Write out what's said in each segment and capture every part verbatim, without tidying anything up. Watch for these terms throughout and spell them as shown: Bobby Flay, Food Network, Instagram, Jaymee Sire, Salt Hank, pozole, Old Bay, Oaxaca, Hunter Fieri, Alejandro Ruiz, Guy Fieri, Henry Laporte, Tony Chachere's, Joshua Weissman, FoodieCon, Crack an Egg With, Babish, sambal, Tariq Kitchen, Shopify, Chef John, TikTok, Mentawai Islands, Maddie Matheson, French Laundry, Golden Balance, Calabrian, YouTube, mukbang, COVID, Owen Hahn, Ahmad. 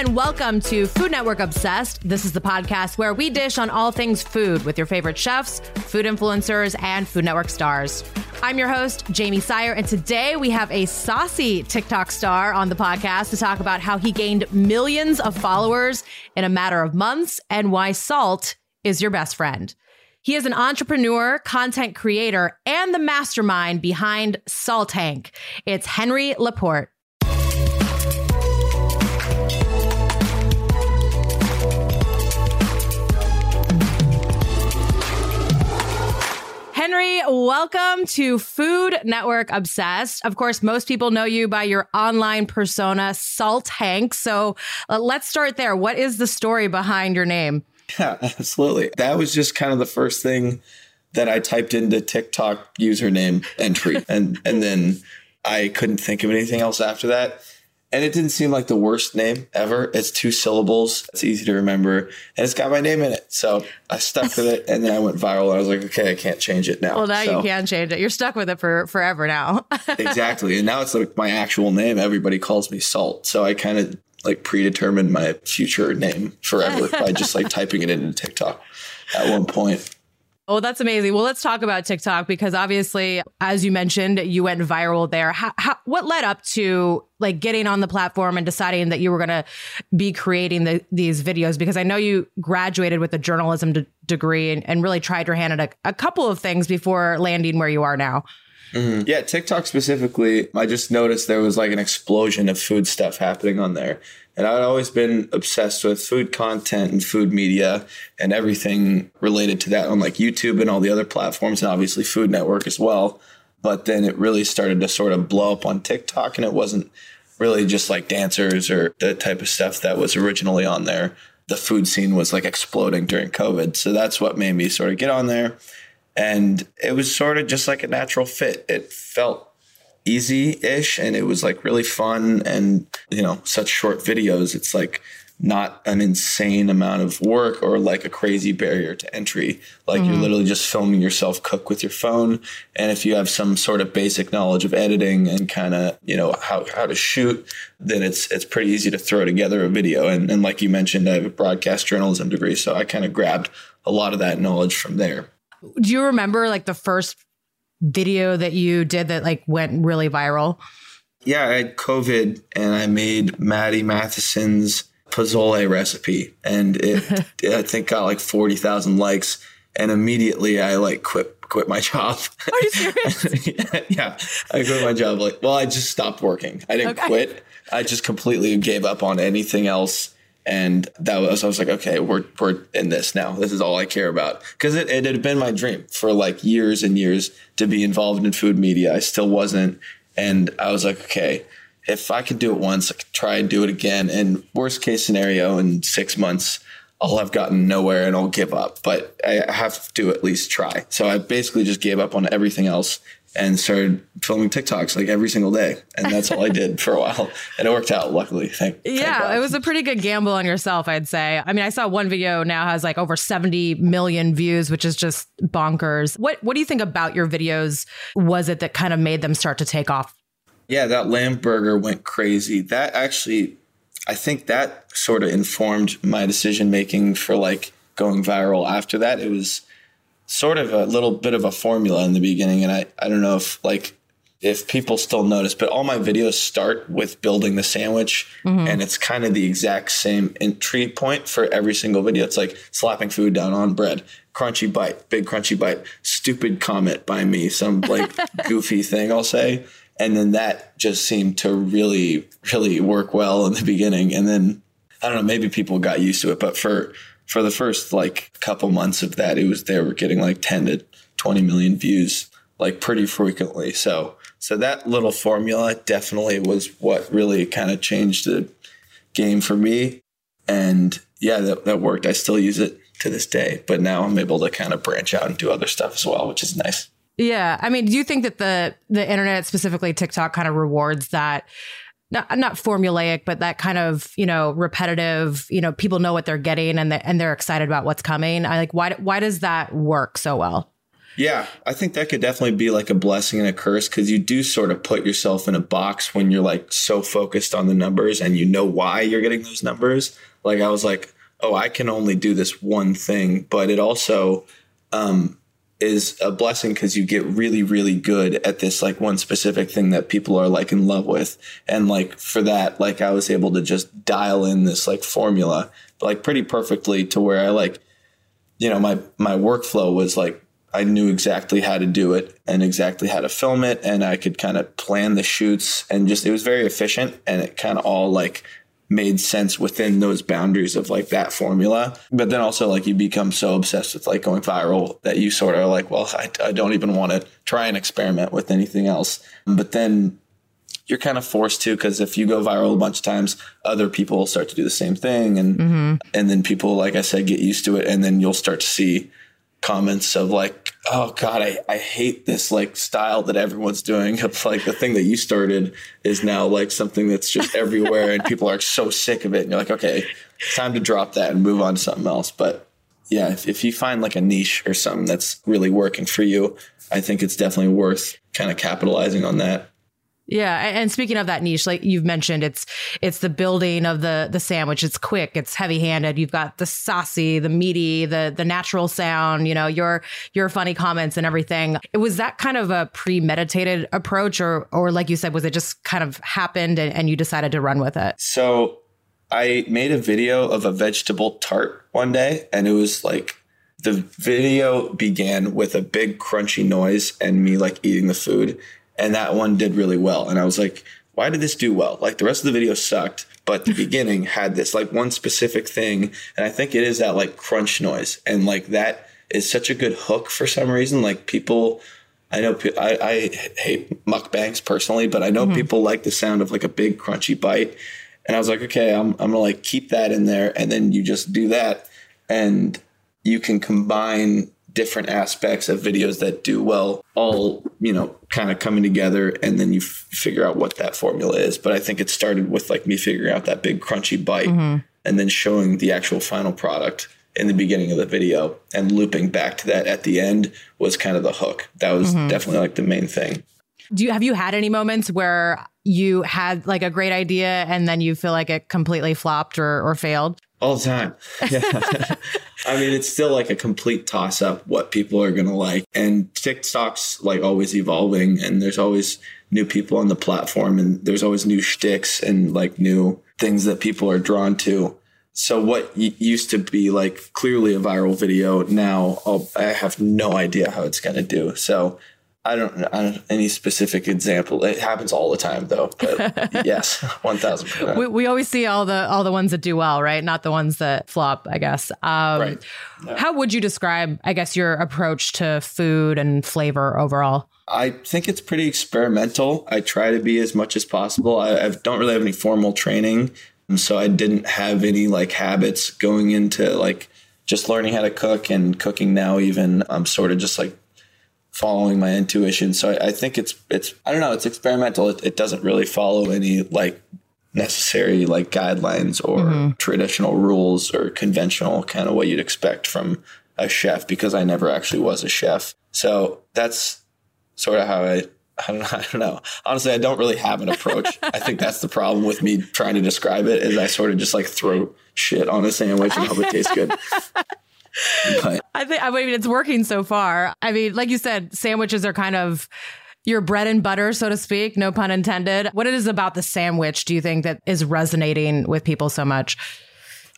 And welcome to Food Network Obsessed. This is the podcast where we dish on all things food with your favorite chefs, food influencers, and Food Network stars. I'm your host, Jaymee Sire, and today we have a saucy TikTok star on the podcast to talk about how he gained millions of followers in a matter of months and why salt is your best friend. He is an entrepreneur, content creator, and the mastermind behind Salt Hank. It's Henry Laporte. Henry, welcome to Food Network Obsessed. Of course, most people know you by your online persona, Salt Hank. So uh, let's start there. What is the story behind your name? Yeah, absolutely. That was just kind of the first thing that I typed into TikTok username entry. and and then I couldn't think of anything else after that. And it didn't seem like the worst name ever. It's two syllables. It's easy to remember. And it's got my name in it. So I stuck with it. And then I went viral. And I was like, okay, I can't change it now. Well, now so, you can change it. You're stuck with it for forever now. Exactly. And now it's like my actual name. Everybody calls me Salt. So I kind of like predetermined my future name forever by just like typing it into TikTok at one point. Oh, that's amazing. Well, let's talk about TikTok, because obviously, as you mentioned, you went viral there. How, how, what led up to like getting on the platform and deciding that you were going to be creating the, these videos? Because I know you graduated with a journalism de- degree and, and really tried your hand at a, a couple of things before landing where you are now. Mm-hmm. Yeah, TikTok specifically, I just noticed there was like an explosion of food stuff happening on there. And I'd always been obsessed with food content and food media and everything related to that on like YouTube and all the other platforms, and obviously Food Network as well. But then it really started to sort of blow up on TikTok, and it wasn't really just like dancers or the type of stuff that was originally on there. The food scene was like exploding during COVID. So that's what made me sort of get on there. And it was sort of just like a natural fit. It felt easy-ish, and it was like really fun, and, you know, such short videos. It's like not an insane amount of work or like a crazy barrier to entry. Like mm-hmm. You're literally just filming yourself cook with your phone. And if you have some sort of basic knowledge of editing and kind of, you know, how, how to shoot, then it's it's pretty easy to throw together a video. And, and like you mentioned, I have a broadcast journalism degree, so I kind of grabbed a lot of that knowledge from there. Do you remember like the first video that you did that like went really viral? Yeah, I had COVID and I made Maddie Matheson's pozole recipe, and it I think got like forty thousand likes. And immediately I like quit quit my job. Are you serious? Yeah, I quit my job. Like, well, I just stopped working. I didn't okay. quit. I just completely gave up on anything else. And that was, I was like, okay, we're we're in this now. This is all I care about. Because it, it had been my dream for like years and years to be involved in food media. I still wasn't. And I was like, okay, if I could do it once, I could try and do it again. And worst case scenario, in six months, I'll have gotten nowhere and I'll give up. But I have to at least try. So I basically just gave up on everything else and started filming TikToks like every single day. And that's all I did for a while. And it worked out, luckily. Thank, yeah, thank it was a pretty good gamble on yourself, I'd say. I mean, I saw one video now has like over seventy million views, which is just bonkers. What What do you think about your videos? Was it that kind of made them start to take off? Yeah, that lamb burger went crazy. That actually, I think that sort of informed my decision making for like going viral after that. It was sort of a little bit of a formula in the beginning. And I, I don't know if like if people still notice, but all my videos start with building the sandwich. Mm-hmm. And it's kind of the exact same entry point for every single video. It's like slapping food down on bread, crunchy bite, big crunchy bite, stupid comment by me, some like goofy thing I'll say. And then that just seemed to really, really work well in the beginning. And then, I don't know, maybe people got used to it, but for For the first like couple months of that, it was they were getting like ten to twenty million views like pretty frequently. So so that little formula definitely was what really kind of changed the game for me. And yeah, that, that worked. I still use it to this day, but now I'm able to kind of branch out and do other stuff as well, which is nice. Yeah. I mean, do you think that the the internet, specifically TikTok, kind of rewards that? Not, not formulaic, but that kind of, you know, repetitive, you know, people know what they're getting and they're, and they're excited about what's coming. I like, why, why does that work so well? Yeah, I think that could definitely be like a blessing and a curse, because you do sort of put yourself in a box when you're like so focused on the numbers and you know why you're getting those numbers. Like I was like, oh, I can only do this one thing, but it also um, is a blessing because you get really, really good at this, like one specific thing that people are like in love with. And like for that, like I was able to just dial in this like formula, like pretty perfectly to where I like, you know, my, my workflow was like, I knew exactly how to do it and exactly how to film it. And I could kind of plan the shoots and just, it was very efficient and it kind of all like made sense within those boundaries of like that formula. But then also like you become so obsessed with like going viral that you sort of are like, well, I, I don't even want to try and experiment with anything else. But then you're kind of forced to, because if you go viral a bunch of times, other people start to do the same thing. And mm-hmm. and then people, like I said, get used to it. And then you'll start to see comments of like, oh God, I, I hate this like style that everyone's doing. It's like the thing that you started is now like something that's just everywhere and people are so sick of it. And you're like, okay, it's time to drop that and move on to something else. But yeah, if, if you find like a niche or something that's really working for you, I think it's definitely worth kind of capitalizing on that. Yeah. And speaking of that niche, like you've mentioned, it's it's the building of the the sandwich. It's quick. It's heavy handed. You've got the saucy, the meaty, the the natural sound, you know, your your funny comments and everything. It was that kind of a premeditated approach, or or like you said, was it just kind of happened and, and you decided to run with it? So I made a video of a vegetable tart one day, and it was like the video began with a big crunchy noise and me like eating the food. And that one did really well. And I was like, why did this do well? Like the rest of the video sucked, but the beginning had this like one specific thing. And I think it is that like crunch noise. And like that is such a good hook for some reason. Like people, I know I, I hate mukbangs personally, but I know mm-hmm. people like the sound of like a big crunchy bite. And I was like, okay, I'm, I'm going to like keep that in there. And then you just do that and you can combine different aspects of videos that do well, all, you know, kind of coming together, and then you f- figure out what that formula is. But I think it started with like me figuring out that big crunchy bite mm-hmm. and then showing the actual final product in the beginning of the video and looping back to that at the end was kind of the hook. That was mm-hmm. definitely like the main thing. Do you, have you had any moments where you had like a great idea and then you feel like it completely flopped or, or failed? All the time. Yeah. I mean, it's still like a complete toss up what people are going to like. And TikTok's like always evolving and there's always new people on the platform and there's always new shticks and like new things that people are drawn to. So what y- used to be like clearly a viral video, now I'll, I have no idea how it's going to do. So I don't know any specific example. It happens all the time, though. But yes, one thousand percent. We, we always see all the all the ones that do well, right? Not the ones that flop, I guess. Um, right. Yeah. How would you describe, I guess, your approach to food and flavor overall? I think it's pretty experimental. I try to be as much as possible. I, I don't really have any formal training. And so I didn't have any like habits going into like just learning how to cook and cooking now even. I'm sort of just like following my intuition. So I, I think it's, it's I don't know, it's experimental. It, it doesn't really follow any like necessary like guidelines or mm-hmm. traditional rules or conventional kind of what you'd expect from a chef because I never actually was a chef. So that's sort of how I, I don't, I don't know. Honestly, I don't really have an approach. I think that's the problem with me trying to describe it is I sort of just like throw shit on a sandwich and hope it tastes good. But I think, I mean, it's working so far. I mean, like you said, sandwiches are kind of your bread and butter, so to speak, no pun intended. What it is about the sandwich, do you think, that is resonating with people so much?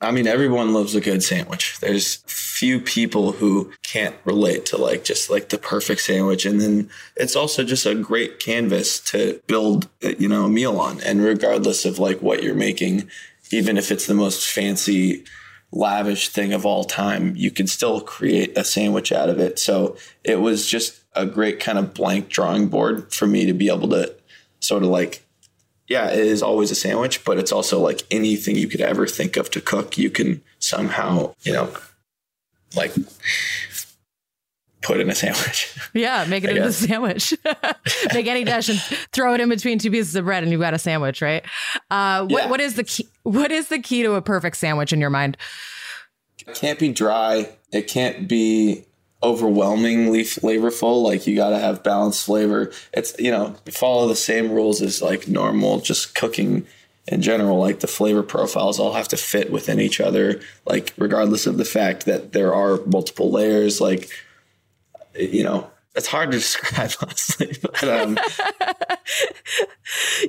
I mean, everyone loves a good sandwich. There's few people who can't relate to like just like the perfect sandwich. And then it's also just a great canvas to build, you know, a meal on. And regardless of like what you're making, even if it's the most fancy, lavish thing of all time, you can still create a sandwich out of it. So it was just a great kind of blank drawing board for me to be able to sort of like, yeah, it is always a sandwich, but it's also like anything you could ever think of to cook, you can somehow, you know, like put in a sandwich. Yeah, make it into a sandwich. Make any dish and throw it in between two pieces of bread and you've got a sandwich, right? Uh, what, yeah. what is the key, what is the key to a perfect sandwich in your mind? It can't be dry. It can't be overwhelmingly flavorful. Like you got to have balanced flavor. It's, you know, follow the same rules as like normal, just cooking in general. Like the flavor profiles all have to fit within each other. Like regardless of the fact that there are multiple layers, like, you know, it's hard to describe, honestly. But, um,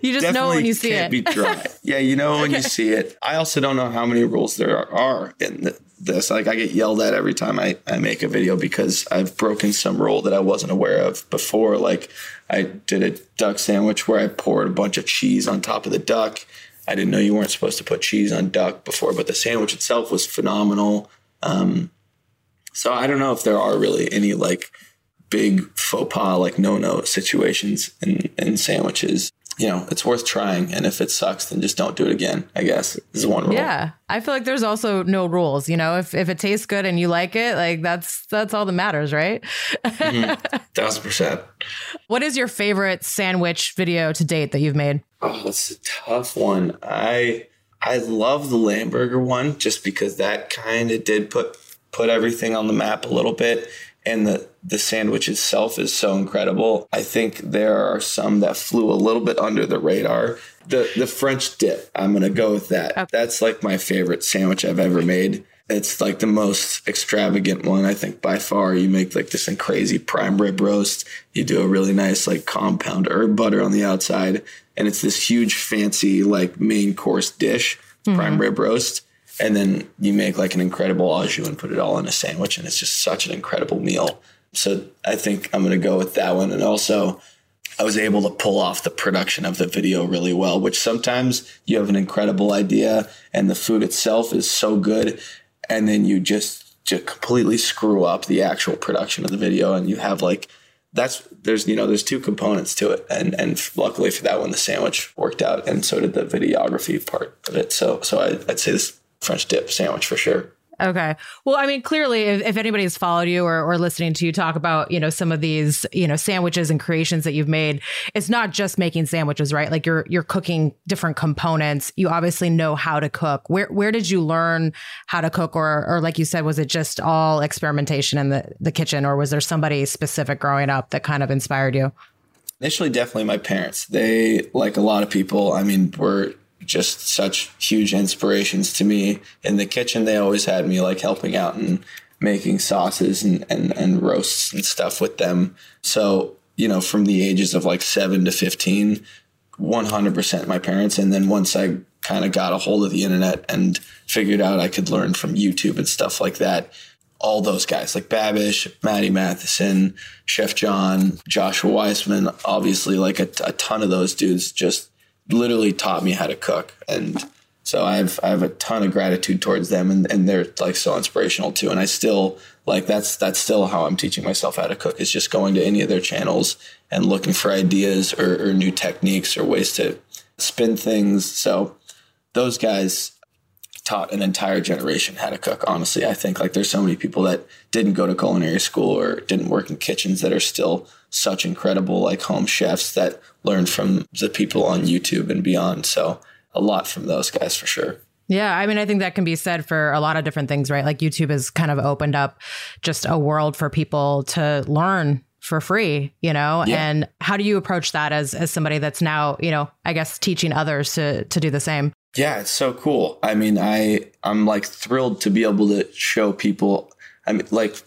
you just know when you see it. Definitely can't be dry. Yeah, you know when okay. you see it. I also don't know how many rules there are, are in the, this. Like I get yelled at every time I, I make a video because I've broken some rule that I wasn't aware of before. Like I did a duck sandwich where I poured a bunch of cheese on top of the duck. I didn't know you weren't supposed to put cheese on duck before, but the sandwich itself was phenomenal. Um, so I don't know if there are really any like big faux pas, like no-no situations in, in sandwiches. You know, it's worth trying. And if it sucks, then just don't do it again, I guess. This is one rule. Yeah. I feel like there's also no rules. You know, if, if it tastes good and you like it, like that's that's all that matters, right? Mm-hmm. Thousand percent. What is your favorite sandwich video to date that you've made? Oh, that's a tough one. I I love the Lamburger one just because that kind of did put put everything on the map a little bit. And the, the sandwich itself is so incredible. I think there are some that flew a little bit under the radar. The the French dip, I'm going to go with that. Okay. That's like my favorite sandwich I've ever made. It's like the most extravagant one, I think, by far. You make like this crazy prime rib roast. You do a really nice like compound herb butter on the outside. And it's this huge fancy like main course dish, mm-hmm. prime rib roast. And then you make like an incredible au jus and put it all in a sandwich. And it's just such an incredible meal. So I think I'm going to go with that one. And also I was able to pull off the production of the video really well, which sometimes you have an incredible idea and the food itself is so good. And then you just, just completely screw up the actual production of the video. And you have like, that's, there's, you know, there's two components to it. And, and luckily for that one, the sandwich worked out. And so did the videography part of it. So, so I, I'd say this French dip sandwich for sure. Okay. Well, I mean, clearly, if, if anybody's followed you or, or listening to you talk about, you know, some of these, you know, sandwiches and creations that you've made, it's not just making sandwiches, right? Like you're you're cooking different components. You obviously know how to cook. Where where did you learn how to cook? Or or like you said, was it just all experimentation in the, the kitchen, or was there somebody specific growing up that kind of inspired you? Initially, definitely my parents. They, like a lot of people, I mean, were just such huge inspirations to me in the kitchen. They always had me like helping out and making sauces and, and, and roasts and stuff with them. So, you know, from the ages of like seven to fifteen, one hundred percent my parents. And then once I kind of got a hold of the internet and figured out I could learn from YouTube and stuff like that, all those guys like Babish, Maddie Matheson, Chef John, Joshua Weissman, obviously like a, a ton of those dudes just literally taught me how to cook. And So I have I have a ton of gratitude towards them, and, and they're like so inspirational too. And I still like that's that's still how I'm teaching myself how to cook, is just going to any of their channels and looking for ideas or, or new techniques or ways to spin things. So those guys taught an entire generation how to cook. Honestly, I think like there's so many people that didn't go to culinary school or didn't work in kitchens that are still such incredible like home chefs that learn from the people on YouTube and beyond. So a lot from those guys for sure. Yeah. I mean, I think that can be said for a lot of different things, right? Like YouTube has kind of opened up just a world for people to learn for free, you know? Yeah. And how do you approach that as as somebody that's now, you know, I guess teaching others to to do the same? Yeah, it's so cool. I mean, I, I'm like thrilled to be able to show people, I mean, like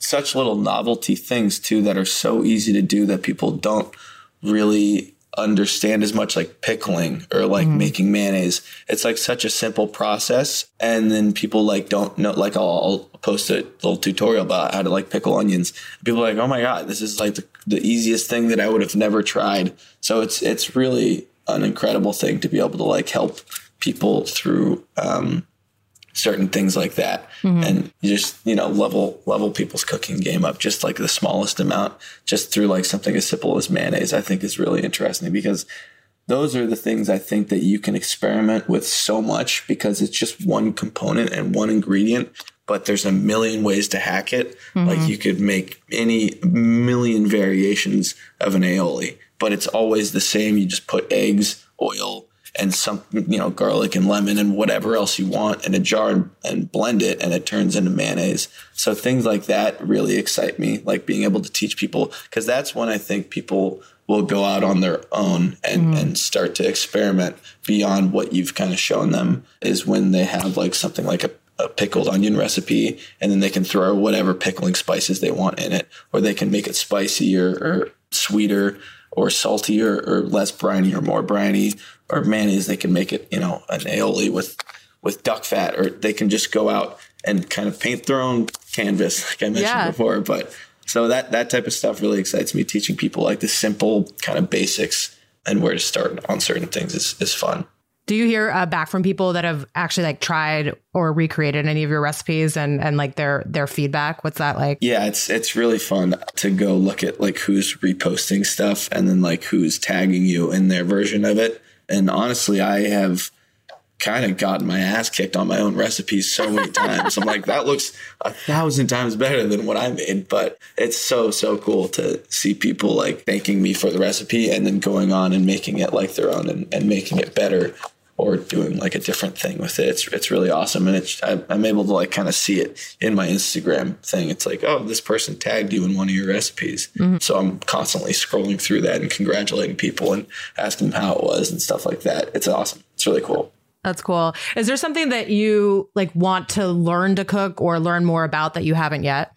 such little novelty things too, that are so easy to do that people don't really understand as much, like pickling or like mm-hmm. making mayonnaise. It's like such a simple process. And then people like don't know, like I'll, I'll post a little tutorial about how to like pickle onions. People are like, oh my God, this is like the, the easiest thing that I would have never tried. So it's, it's really an incredible thing to be able to like help people through um, certain things like that. Mm-hmm. And you just, you know, level, level people's cooking game up, just like the smallest amount, just through like something as simple as mayonnaise, I think is really interesting, because those are the things I think that you can experiment with so much, because it's just one component and one ingredient, but there's a million ways to hack it. Mm-hmm. Like you could make any million variations of an aioli, but it's always the same. You just put eggs, oil, and some, you know, garlic and lemon and whatever else you want in a jar and blend it, and it turns into mayonnaise. So things like that really excite me, like being able to teach people, because that's when I think people will go out on their own and, mm. and start to experiment beyond what you've kind of shown them, is when they have like something like a a pickled onion recipe, and then they can throw whatever pickling spices they want in it, or they can make it spicier or sweeter or saltier or less briny or more briny, or mayonnaise. They can make it, you know, an aioli with, with duck fat, or they can just go out and kind of paint their own canvas, like I mentioned yeah. before. But so that, that type of stuff really excites me. Teaching people like the simple kind of basics and where to start on certain things is, is fun. Do you hear uh, back from people that have actually like tried or recreated any of your recipes, and, and like their, their feedback? What's that like? Yeah, it's, it's really fun to go look at like who's reposting stuff, and then like who's tagging you in their version of it. And honestly, I have kind of gotten my ass kicked on my own recipes so many times. I'm like, that looks a thousand times better than what I made. But it's so, so cool to see people like thanking me for the recipe, and then going on and making it like their own, and, and making it better, or doing like a different thing with it. It's, it's really awesome. And it's, I, I'm able to like kind of see it in my Instagram thing. It's like, oh, this person tagged you in one of your recipes. Mm-hmm. So I'm constantly scrolling through that and congratulating people and asking them how it was and stuff like that. It's awesome. It's really cool. That's cool. Is there something that you like want to learn to cook or learn more about that you haven't yet?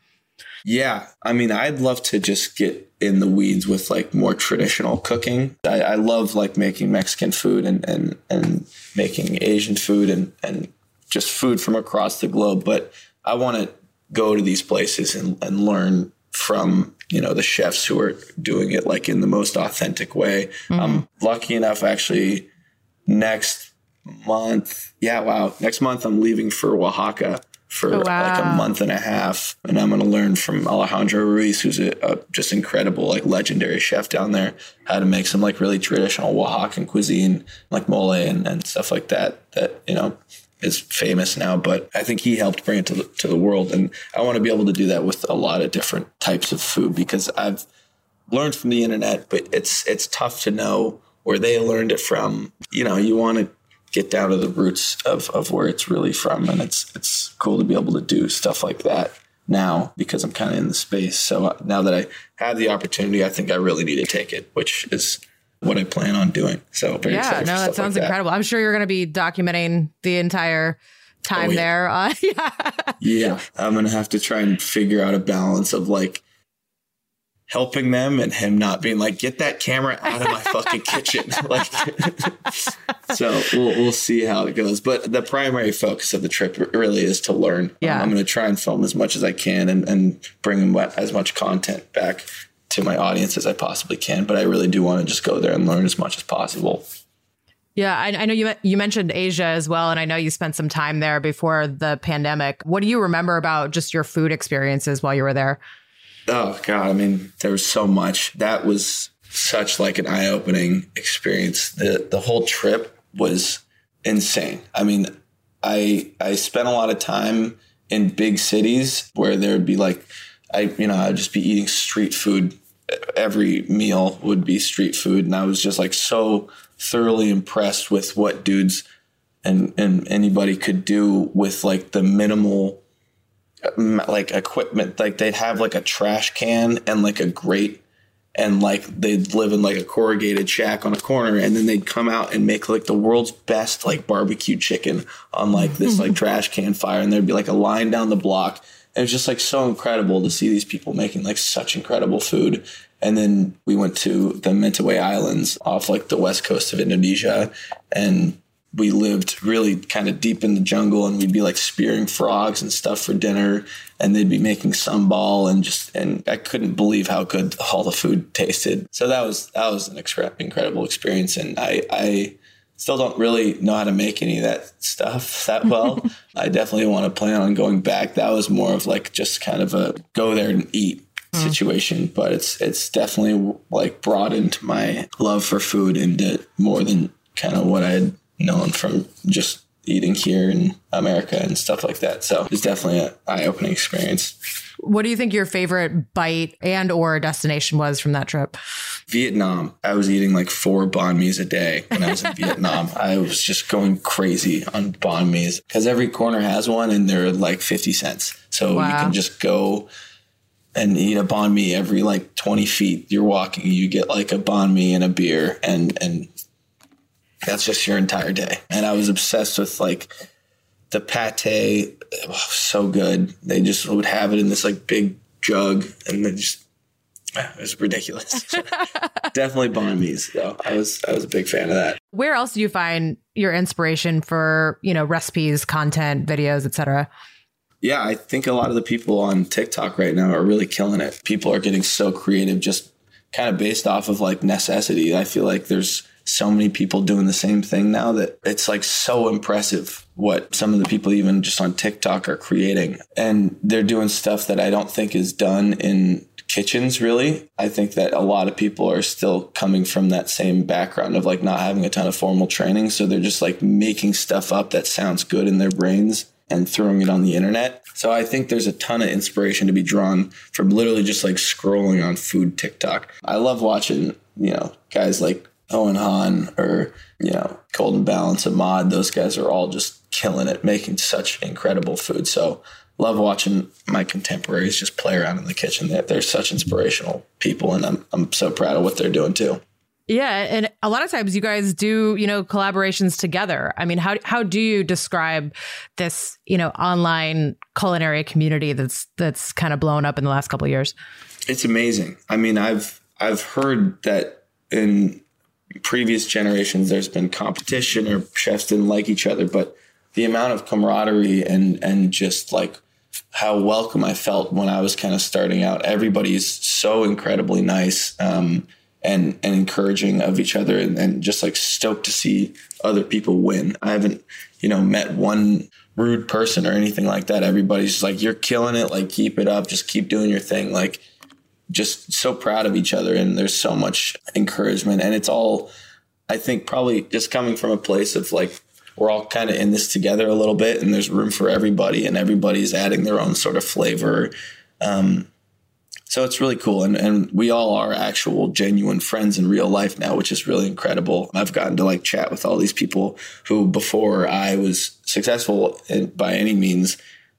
Yeah. I mean, I'd love to just get in the weeds with like more traditional cooking. I, I love like making Mexican food and, and, and making Asian food and, and just food from across the globe. But I want to go to these places and, and learn from, you know, the chefs who are doing it like in the most authentic way. Mm-hmm. I'm lucky enough, actually, next month. Yeah. Wow. Next month, I'm leaving for Oaxaca for oh, wow. like a month and a half. And I'm going to learn from Alejandro Ruiz, who's a, a just incredible, like legendary chef down there, how to make some like really traditional Oaxacan cuisine, like mole and, and stuff like that, that, you know, is famous now, but I think he helped bring it to the, to the world. And I want to be able to do that with a lot of different types of food, because I've learned from the internet, but it's, it's tough to know where they learned it from. You know, you want to get down to the roots of, of where it's really from. And it's, it's cool to be able to do stuff like that now, because I'm kind of in the space. So now that I have the opportunity, I think I really need to take it, which is what I plan on doing. So very yeah, no, that sounds like incredible. That. I'm sure you're going to be documenting the entire time oh, yeah. there. Uh, yeah. yeah. I'm going to have to try and figure out a balance of like helping them and him not being like, get that camera out of my fucking kitchen. Like, so we'll, we'll see how it goes. But the primary focus of the trip really is to learn. Yeah. I'm going to try and film as much as I can and, and bring as much content back to my audience as I possibly can. But I really do want to just go there and learn as much as possible. Yeah, I, I know you you mentioned Asia as well, and I know you spent some time there before the pandemic. What do you remember about just your food experiences while you were there? Oh, God. I mean, there was so much. That was such like an eye-opening experience. The the whole trip was insane. I mean, I I spent a lot of time in big cities where there would be like, I you know, I'd just be eating street food. Every meal would be street food. And I was just like so thoroughly impressed with what dudes and, and anybody could do with like the minimal like equipment. Like they'd have like a trash can and like a grate and like they'd live in like a corrugated shack on a corner. And then they'd come out and make like the world's best like barbecue chicken on like this like trash can fire. And there'd be like a line down the block. It was just like so incredible to see these people making like such incredible food. And then we went to the Mentawai Islands off like the west coast of Indonesia. And we lived really kind of deep in the jungle, and we'd be like spearing frogs and stuff for dinner. And they'd be making sambal and just, and I couldn't believe how good all the food tasted. So that was, that was an ex- incredible experience. And I, I still don't really know how to make any of that stuff that well. I definitely want to plan on going back. That was more of like just kind of a go there and eat mm. situation, but it's it's definitely like broadened my love for food into more than kind of what I had known from just eating here in America and stuff like that. So it's definitely an eye-opening experience. What do you think your favorite bite and or destination was from that trip? Vietnam. I was eating like four banh mi's a day when I was in Vietnam. I was just going crazy on banh mi's because every corner has one and they're like fifty cents. So wow. You can just go and eat a banh mi every like twenty feet. You're walking, you get like a banh mi and a beer and, and that's just your entire day. And I was obsessed with like the pate. Oh, so good. They just would have it in this like big jug and then just it was ridiculous. Definitely banh mi's though. I was I was a big fan of that. Where else do you find your inspiration for, you know, recipes, content, videos, et cetera? Yeah, I think a lot of the people on TikTok right now are really killing it. People are getting so creative just kind of based off of like necessity. I feel like there's so many people doing the same thing now that it's like so impressive what some of the people even just on TikTok are creating. And they're doing stuff that I don't think is done in kitchens, really. I think that a lot of people are still coming from that same background of like not having a ton of formal training. So they're just like making stuff up that sounds good in their brains and throwing it on the internet. So I think there's a ton of inspiration to be drawn from literally just like scrolling on food TikTok. I love watching, you know, guys like Owen Hahn or, you know, Golden Balance, Ahmad, those guys are all just killing it, making such incredible food. So love watching my contemporaries just play around in the kitchen. They're, they're such inspirational people, and I'm I'm so proud of what they're doing too. Yeah. And a lot of times you guys do, you know, collaborations together. I mean, how how do you describe this, you know, online culinary community that's that's kind of blown up in the last couple of years? It's amazing. I mean, I've I've heard that in previous generations there's been competition or chefs didn't like each other, but the amount of camaraderie and and just like how welcome I felt when I was kind of starting out, everybody's so incredibly nice um and and encouraging of each other, and, and just like stoked to see other people win. I haven't you know met one rude person or anything like that. Everybody's just like, you're killing it, like keep it up, just keep doing your thing. Like just so proud of each other, and there's so much encouragement, and it's all, I think, probably just coming from a place of like we're all kind of in this together a little bit, and there's room for everybody, and everybody's adding their own sort of flavor. Um, so it's really cool, and and we all are actual genuine friends in real life now, which is really incredible. I've gotten to like chat with all these people who before I was successful in, by any means,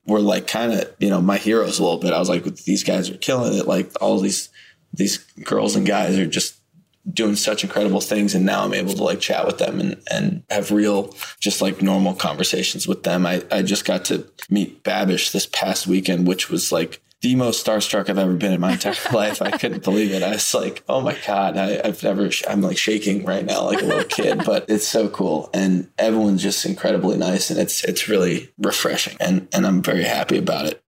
were like kind of, you know, my heroes a little bit. I was like, these guys are killing it. Like all these, these girls and guys are just doing such incredible things. And now I'm able to like chat with them and, and have real, just like normal conversations with them. I, I just got to meet Babish this past weekend, which was like the most starstruck I've ever been in my entire life. I couldn't believe it. I was like, oh my God, I, I've never, I'm like shaking right now, like a little kid, but it's so cool. And everyone's just incredibly nice. And it's, it's really refreshing. And, and I'm very happy about it.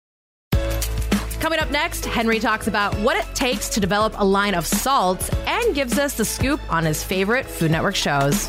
Coming up next, Henry talks about what it takes to develop a line of salts and gives us the scoop on his favorite Food Network shows.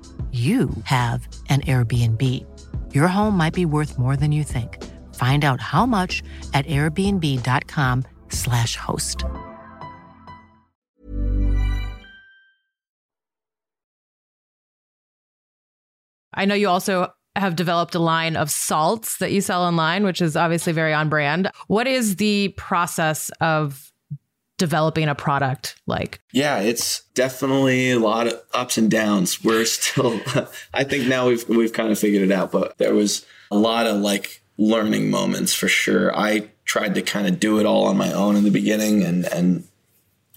you have an Airbnb. Your home might be worth more than you think. Find out how much at airbnb.com slash host. I know you also have developed a line of salts that you sell online, which is obviously very on brand. What is the process of developing a product like? Yeah, it's definitely a lot of ups and downs. We're still, I think now we've we've kind of figured it out, but there was a lot of like learning moments for sure. I tried to kind of do it all on my own in the beginning, and and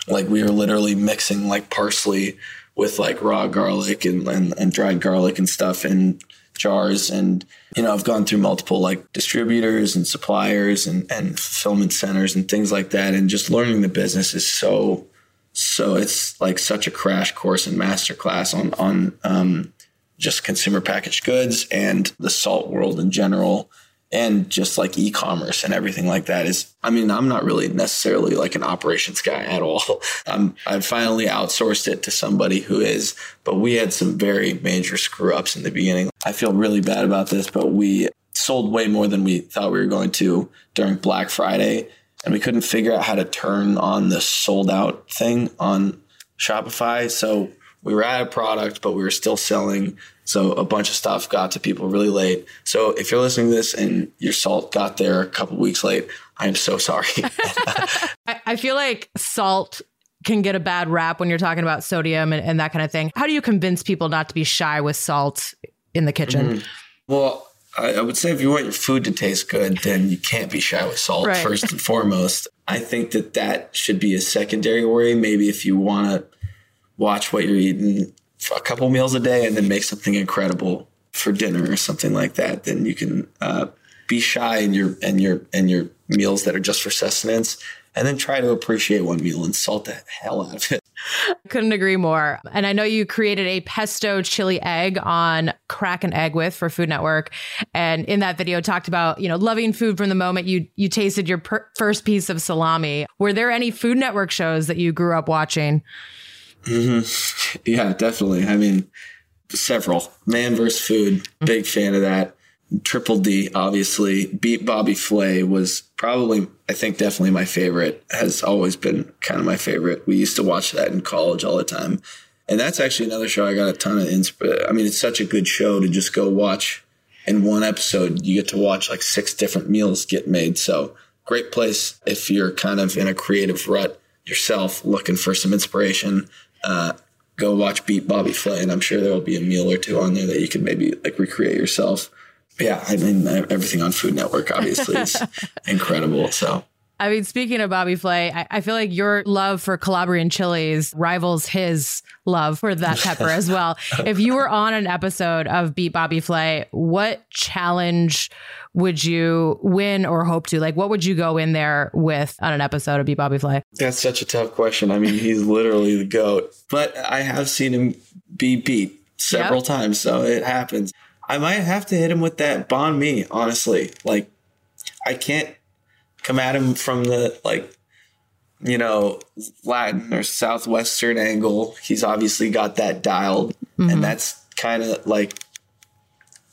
like we were literally mixing like parsley with like raw garlic and and, and dried garlic and stuff in jars. And you know, I've gone through multiple like distributors and suppliers and, and fulfillment centers and things like that. And just learning the business is so, so it's like such a crash course and masterclass on, on um, just consumer packaged goods and the salt world in general. And just like e-commerce and everything like that is, I mean, I'm not really necessarily like an operations guy at all. I'm, I finally outsourced it to somebody who is, but we had some very major screw ups in the beginning. I feel really bad about this, but we sold way more than we thought we were going to during Black Friday. And we couldn't figure out how to turn on the sold out thing on Shopify. So we were out of product, but we were still selling. So a bunch of stuff got to people really late. So if you're listening to this and your salt got there a couple weeks late, I'm so sorry. I feel like salt can get a bad rap when you're talking about sodium and, and that kind of thing. How do you convince people not to be shy with salt in the kitchen? Mm-hmm. Well, I, I would say if you want your food to taste good, then you can't be shy with salt, right? First and foremost. I think that that should be a secondary worry. Maybe if you want to watch what you're eating for a couple meals a day and then make something incredible for dinner or something like that, then you can uh, be shy in your in your in your meals that are just for sustenance, and then try to appreciate one meal and salt the hell out of it. Couldn't agree more. And I know you created a pesto chili egg on Crack an Egg With for Food Network, and in that video talked about, you know, loving food from the moment you you tasted your per- first piece of salami. Were there any Food Network shows that you grew up watching? Mm-hmm. Yeah, definitely. I mean, several. Man versus. Food. Big fan of that. Triple D, obviously. Beat Bobby Flay was probably, I think, definitely my favorite. Has always been kind of my favorite. We used to watch that in college all the time. And that's actually another show I got a ton of inspiration. I mean, it's such a good show to just go watch in one episode. You get to watch like six different meals get made. So great place if you're kind of in a creative rut yourself, looking for some inspiration. Uh, go watch Beat Bobby Flay, and I'm sure there will be a meal or two on there that you can maybe like recreate yourself. But yeah, I mean, everything on Food Network obviously is incredible. So, I mean, speaking of Bobby Flay, I, I feel like your love for Calabrian chilies rivals his love for that pepper as well. If you were on an episode of Beat Bobby Flay, what challenge would you win or hope to? Like, what would you go in there with on an episode of Beat Bobby Flay? That's such a tough question. I mean, he's literally the GOAT, but I have seen him be beat several yep. times. So it happens. I might have to hit him with that banh mi, honestly. Like, I can't come at him from the, like, you know, Latin or Southwestern angle. He's obviously got that dialed. Mm-hmm. And that's kind of like,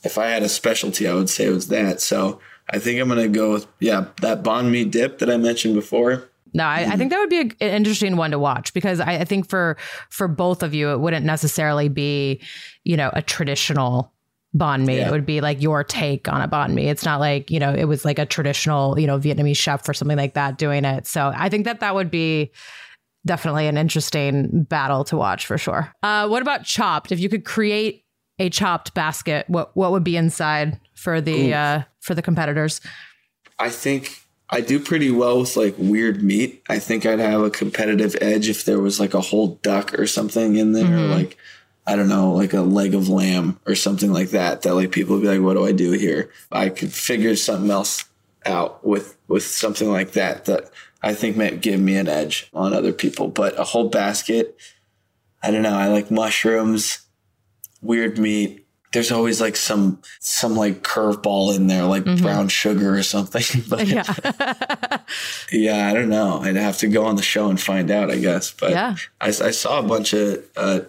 if I had a specialty, I would say it was that. So I think I'm going to go with, yeah, that banh mi dip that I mentioned before. No, I, I think that would be a, an interesting one to watch, because I, I think for for both of you, it wouldn't necessarily be, you know, a traditional banh mi. Yeah. It would be like your take on a banh mi. It's not like, you know, it was like a traditional, you know, Vietnamese chef or something like that doing it. So I think that that would be definitely an interesting battle to watch for sure. Uh, what about Chopped? If you could create a Chopped basket, what what would be inside for the uh, for the competitors? I think I do pretty well with like weird meat. I think I'd have a competitive edge if there was like a whole duck or something in there, mm-hmm. or like, I don't know, like a leg of lamb or something like that, that like people would be like, what do I do here? I could figure something else out with, with something like that, that I think might give me an edge on other people. But a whole basket, I don't know. I like mushrooms, weird meat. There's always like some some like curveball in there, like mm-hmm. brown sugar or something. But yeah. yeah, I don't know. I'd have to go on the show and find out, I guess. But yeah. I, I saw a bunch of uh,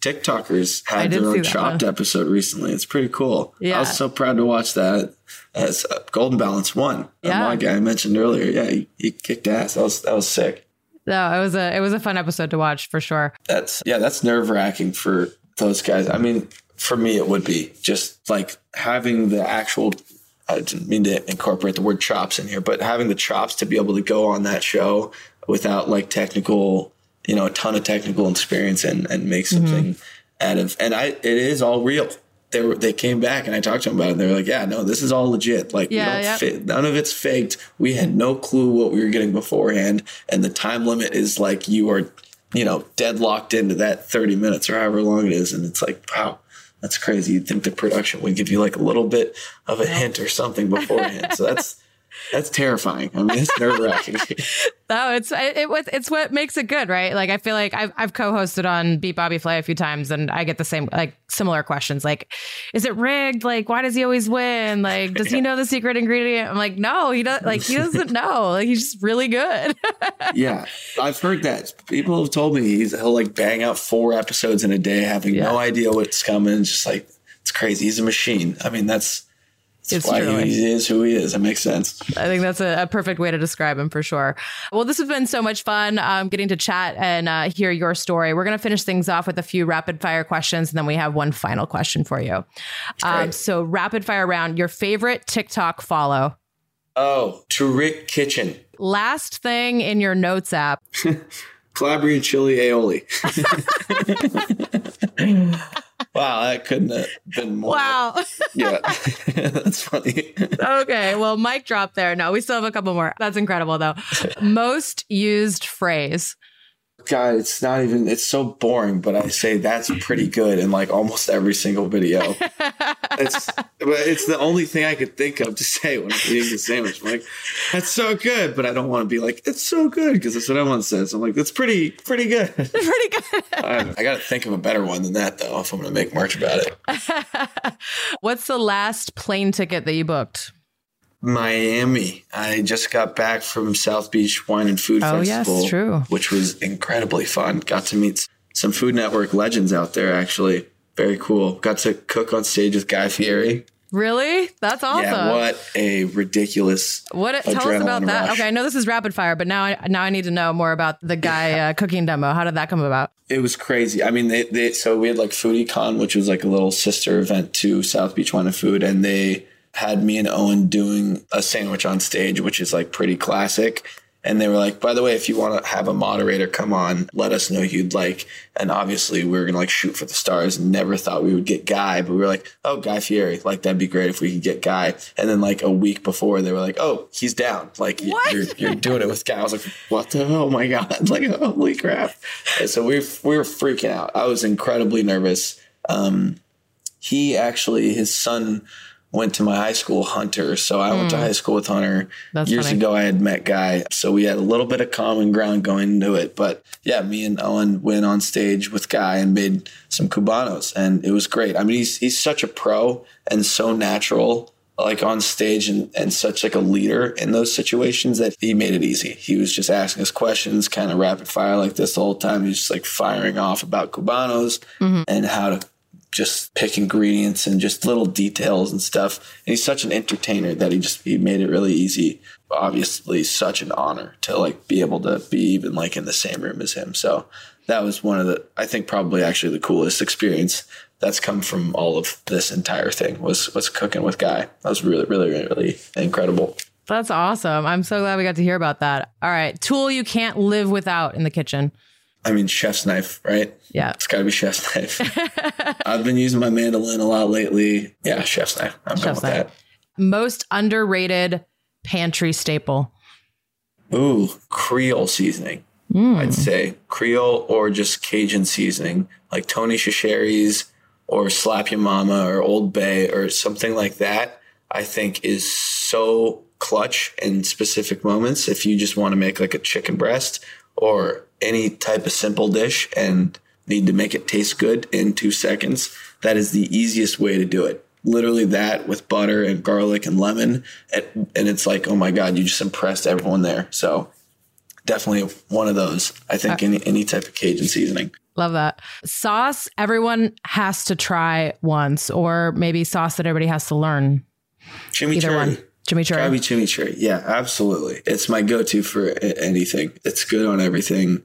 TikTokers had their own Chopped one. episode recently. It's pretty cool. Yeah. I was so proud to watch that. As uh, Golden Balance won. Yeah. My guy I mentioned earlier. Yeah, he, he kicked ass. That was that was sick. No, it was a it was a fun episode to watch for sure. That's yeah, that's nerve wracking for those guys. I mean. For me, it would be just like having the actual, I didn't mean to incorporate the word chops in here, but having the chops to be able to go on that show without like technical, you know, a ton of technical experience and, and make something mm-hmm. out of. And I, it is all real. They were, they came back and I talked to them about it. And they were like, yeah, no, this is all legit. Like, yeah, you know, yeah. fa- none of it's faked. We had no clue what we were getting beforehand. And the time limit is like, you are, you know, deadlocked into that thirty minutes or however long it is. And it's like, wow. That's crazy. You'd think the production would give you like a little bit of a hint or something beforehand. So that's that's terrifying. I mean, it's nerve wracking. No, it's it was it's what makes it good, right? Like I feel like I've I've co-hosted on Beat Bobby Flay a few times, and I get the same like similar questions. Like, is it rigged? Like, why does he always win? Like, does yeah. he know the secret ingredient? I'm like, no, he doesn't. Like, he doesn't know. Like, he's just really good. Yeah, I've heard that. People have told me he's he'll like bang out four episodes in a day, having yeah. no idea what's coming. Just like it's crazy. He's a machine. I mean, that's. That's it's why true. He is who he is. That makes sense. I think that's a, a perfect way to describe him for sure. Well, this has been so much fun um, getting to chat and uh, hear your story. We're going to finish things off with a few rapid fire questions. And then we have one final question for you. Um, so rapid fire round, your favorite TikTok follow. Oh, Tariq Kitchen. Last thing in your notes app. Calabrian chili aioli. Wow, that couldn't have been more. Wow. Yeah, that's funny. Okay, well, mic drop there. No, we still have a couple more. That's incredible, though. Most used phrase. God, it's not even, it's so boring, but I say that's pretty good in like almost every single video. It's but it's the only thing I could think of to say when I'm eating the sandwich. I'm like, that's so good, but I don't want to be like, it's so good, because that's what everyone says. I'm like, that's pretty, pretty good. Pretty good. I, I got to think of a better one than that, though, if I'm going to make merch about it. What's the last plane ticket that you booked? Miami. I just got back from South Beach Wine and Food oh, Festival, yes, true. which was incredibly fun. Got to meet some Food Network legends out there, actually. Very cool. Got to cook on stage with Guy Fieri. Really? That's awesome. Yeah, what a ridiculous What? It, tell us about that. Rush. Okay, I know this is rapid fire, but now I, now I need to know more about the Guy yeah. uh, cooking demo. How did that come about? It was crazy. I mean, they, they so we had like FoodieCon, which was like a little sister event to South Beach Wine and Food, and they had me and Owen doing a sandwich on stage, which is like pretty classic. And they were like, by the way, if you want to have a moderator come on, let us know you'd like. And obviously we were going to like shoot for the stars and never thought we would get Guy, but we were like, oh, Guy Fieri, like, that'd be great if we could get Guy. And then like a week before they were like, oh, he's down. Like you're, you're doing it with Guy. I was like, what the hell? Oh my God. Like, holy crap. And so we, we were freaking out. I was incredibly nervous. Um, he actually, his son went to my high school, Hunter. So I mm. went to high school with Hunter. That's Years funny. ago, I had met Guy. So we had a little bit of common ground going into it. But yeah, me and Owen went on stage with Guy and made some Cubanos. And it was great. I mean, he's he's such a pro and so natural, like on stage, and, and such like a leader in those situations that he made it easy. He was just asking us questions, kind of rapid fire like this the whole time. He was just like firing off about Cubanos mm-hmm. and how to just pick ingredients and just little details and stuff. And he's such an entertainer that he just, he made it really easy. Obviously such an honor to like be able to be even like in the same room as him. So that was one of the, I think probably actually the coolest experience that's come from all of this entire thing was, was cooking with Guy. That was really, really, really, really incredible. That's awesome. I'm so glad we got to hear about that. All right. Tool you can't live without in the kitchen. I mean, chef's knife, right? Yeah. It's got to be chef's knife. I've been using my mandolin a lot lately. Yeah, chef's knife. I'm going with that. Most underrated pantry staple. Ooh, Creole seasoning. Mm. I'd say Creole or just Cajun seasoning, like Tony Chachere's or Slap Your Mama or Old Bay or something like that, I think is so clutch in specific moments. If you just want to make like a chicken breast or any type of simple dish and need to make it taste good in two seconds, that is the easiest way to do it. Literally that with butter and garlic and lemon. And, and it's like, oh my God, you just impressed everyone there. So definitely one of those. I think any, any type of Cajun seasoning. Love that. Sauce everyone has to try once, or maybe sauce that everybody has to learn. Chimichurri. Either one. Chimichurri. Gotta be chimichurri. Yeah, absolutely. It's my go-to for anything. It's good on everything.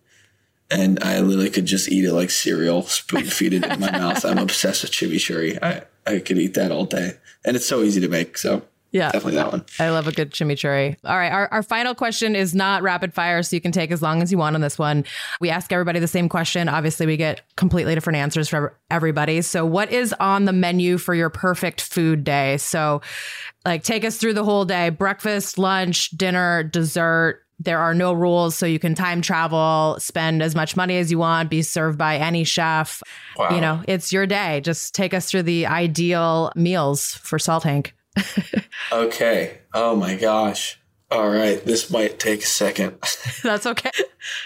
And I literally could just eat it like cereal, spoon feed it in my mouth. I'm obsessed with chimichurri. I, I could eat that all day. And it's so easy to make. So yeah, definitely that one. I love a good chimichurri. All right. Our, our final question is not rapid fire, so you can take as long as you want on this one. We ask everybody the same question. Obviously, we get completely different answers from everybody. So what is on the menu for your perfect food day? So like take us through the whole day, breakfast, lunch, dinner, dessert. There are no rules, so you can time travel, spend as much money as you want, be served by any chef. Wow. You know, it's your day. Just take us through the ideal meals for Salt Hank. Okay. Oh, my gosh. All right. This might take a second. That's okay.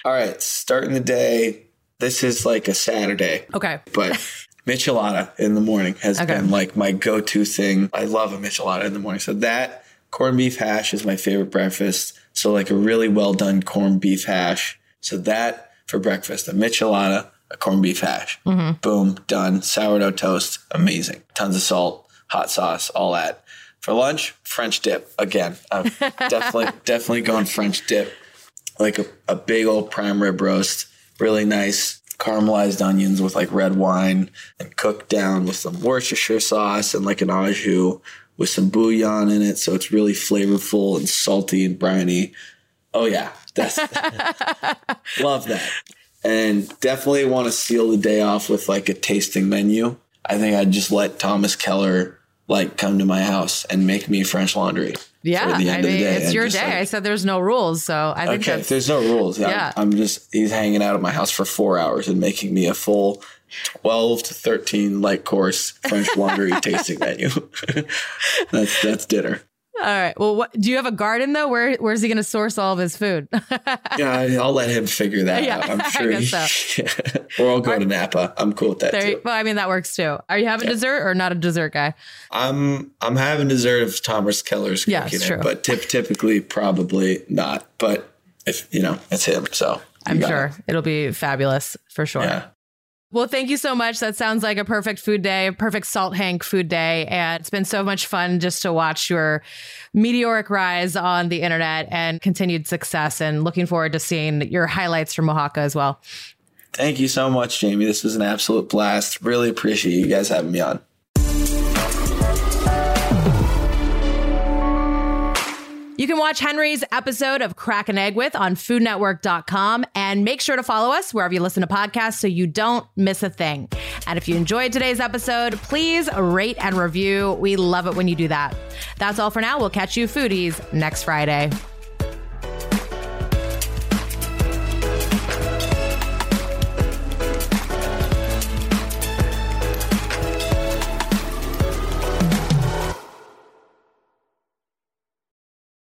All right. Starting the day. This is like a Saturday. Okay. But michelada in the morning has okay. been like my go-to thing. I love a michelada in the morning. So that corned beef hash is my favorite breakfast. So like a really well-done corned beef hash. So that for breakfast, a michelada, a corned beef hash. Mm-hmm. Boom. Done. Sourdough toast. Amazing. Tons of salt, hot sauce, all that. For lunch, French dip. Again, I've definitely, definitely going French dip. Like a, a big old prime rib roast. Really nice caramelized onions with like red wine and cooked down with some Worcestershire sauce and like an au jus with some bouillon in it. So it's really flavorful and salty and briny. Oh, yeah. That's love that. And definitely want to seal the day off with like a tasting menu. I think I'd just let Thomas Keller like come to my house and make me French Laundry. Yeah, the I mean, the it's your day. Like, I said there's no rules, so I think okay, that's... there's no rules. Yeah, yeah. I'm, I'm just, he's hanging out at my house for four hours and making me a full twelve to thirteen light course French Laundry tasting menu. that's that's dinner. All right. Well, what, do you have a garden, though? Where Where's he going to source all of his food? Yeah, I'll let him figure that yeah, out. I'm sure. I guess he, so. Or I'll go Are, to Napa. I'm cool with that, there, too. Well, I mean, that works, too. Are you having yeah. dessert or not a dessert guy? I'm I'm having dessert if Thomas Keller's cooking yeah, it's true. it, but tip, typically probably not. But, if you know, it's him. So I'm sure it. it'll be fabulous for sure. Yeah. Well, thank you so much. That sounds like a perfect food day, a perfect Salt Hank food day. And it's been so much fun just to watch your meteoric rise on the internet and continued success, and looking forward to seeing your highlights from Oaxaca as well. Thank you so much, Jaymee. This was an absolute blast. Really appreciate you guys having me on. You can watch Henry's episode of Crack an Egg With on food network dot com, and make sure to follow us wherever you listen to podcasts so you don't miss a thing. And if you enjoyed today's episode, please rate and review. We love it when you do that. That's all for now. We'll catch you foodies next Friday.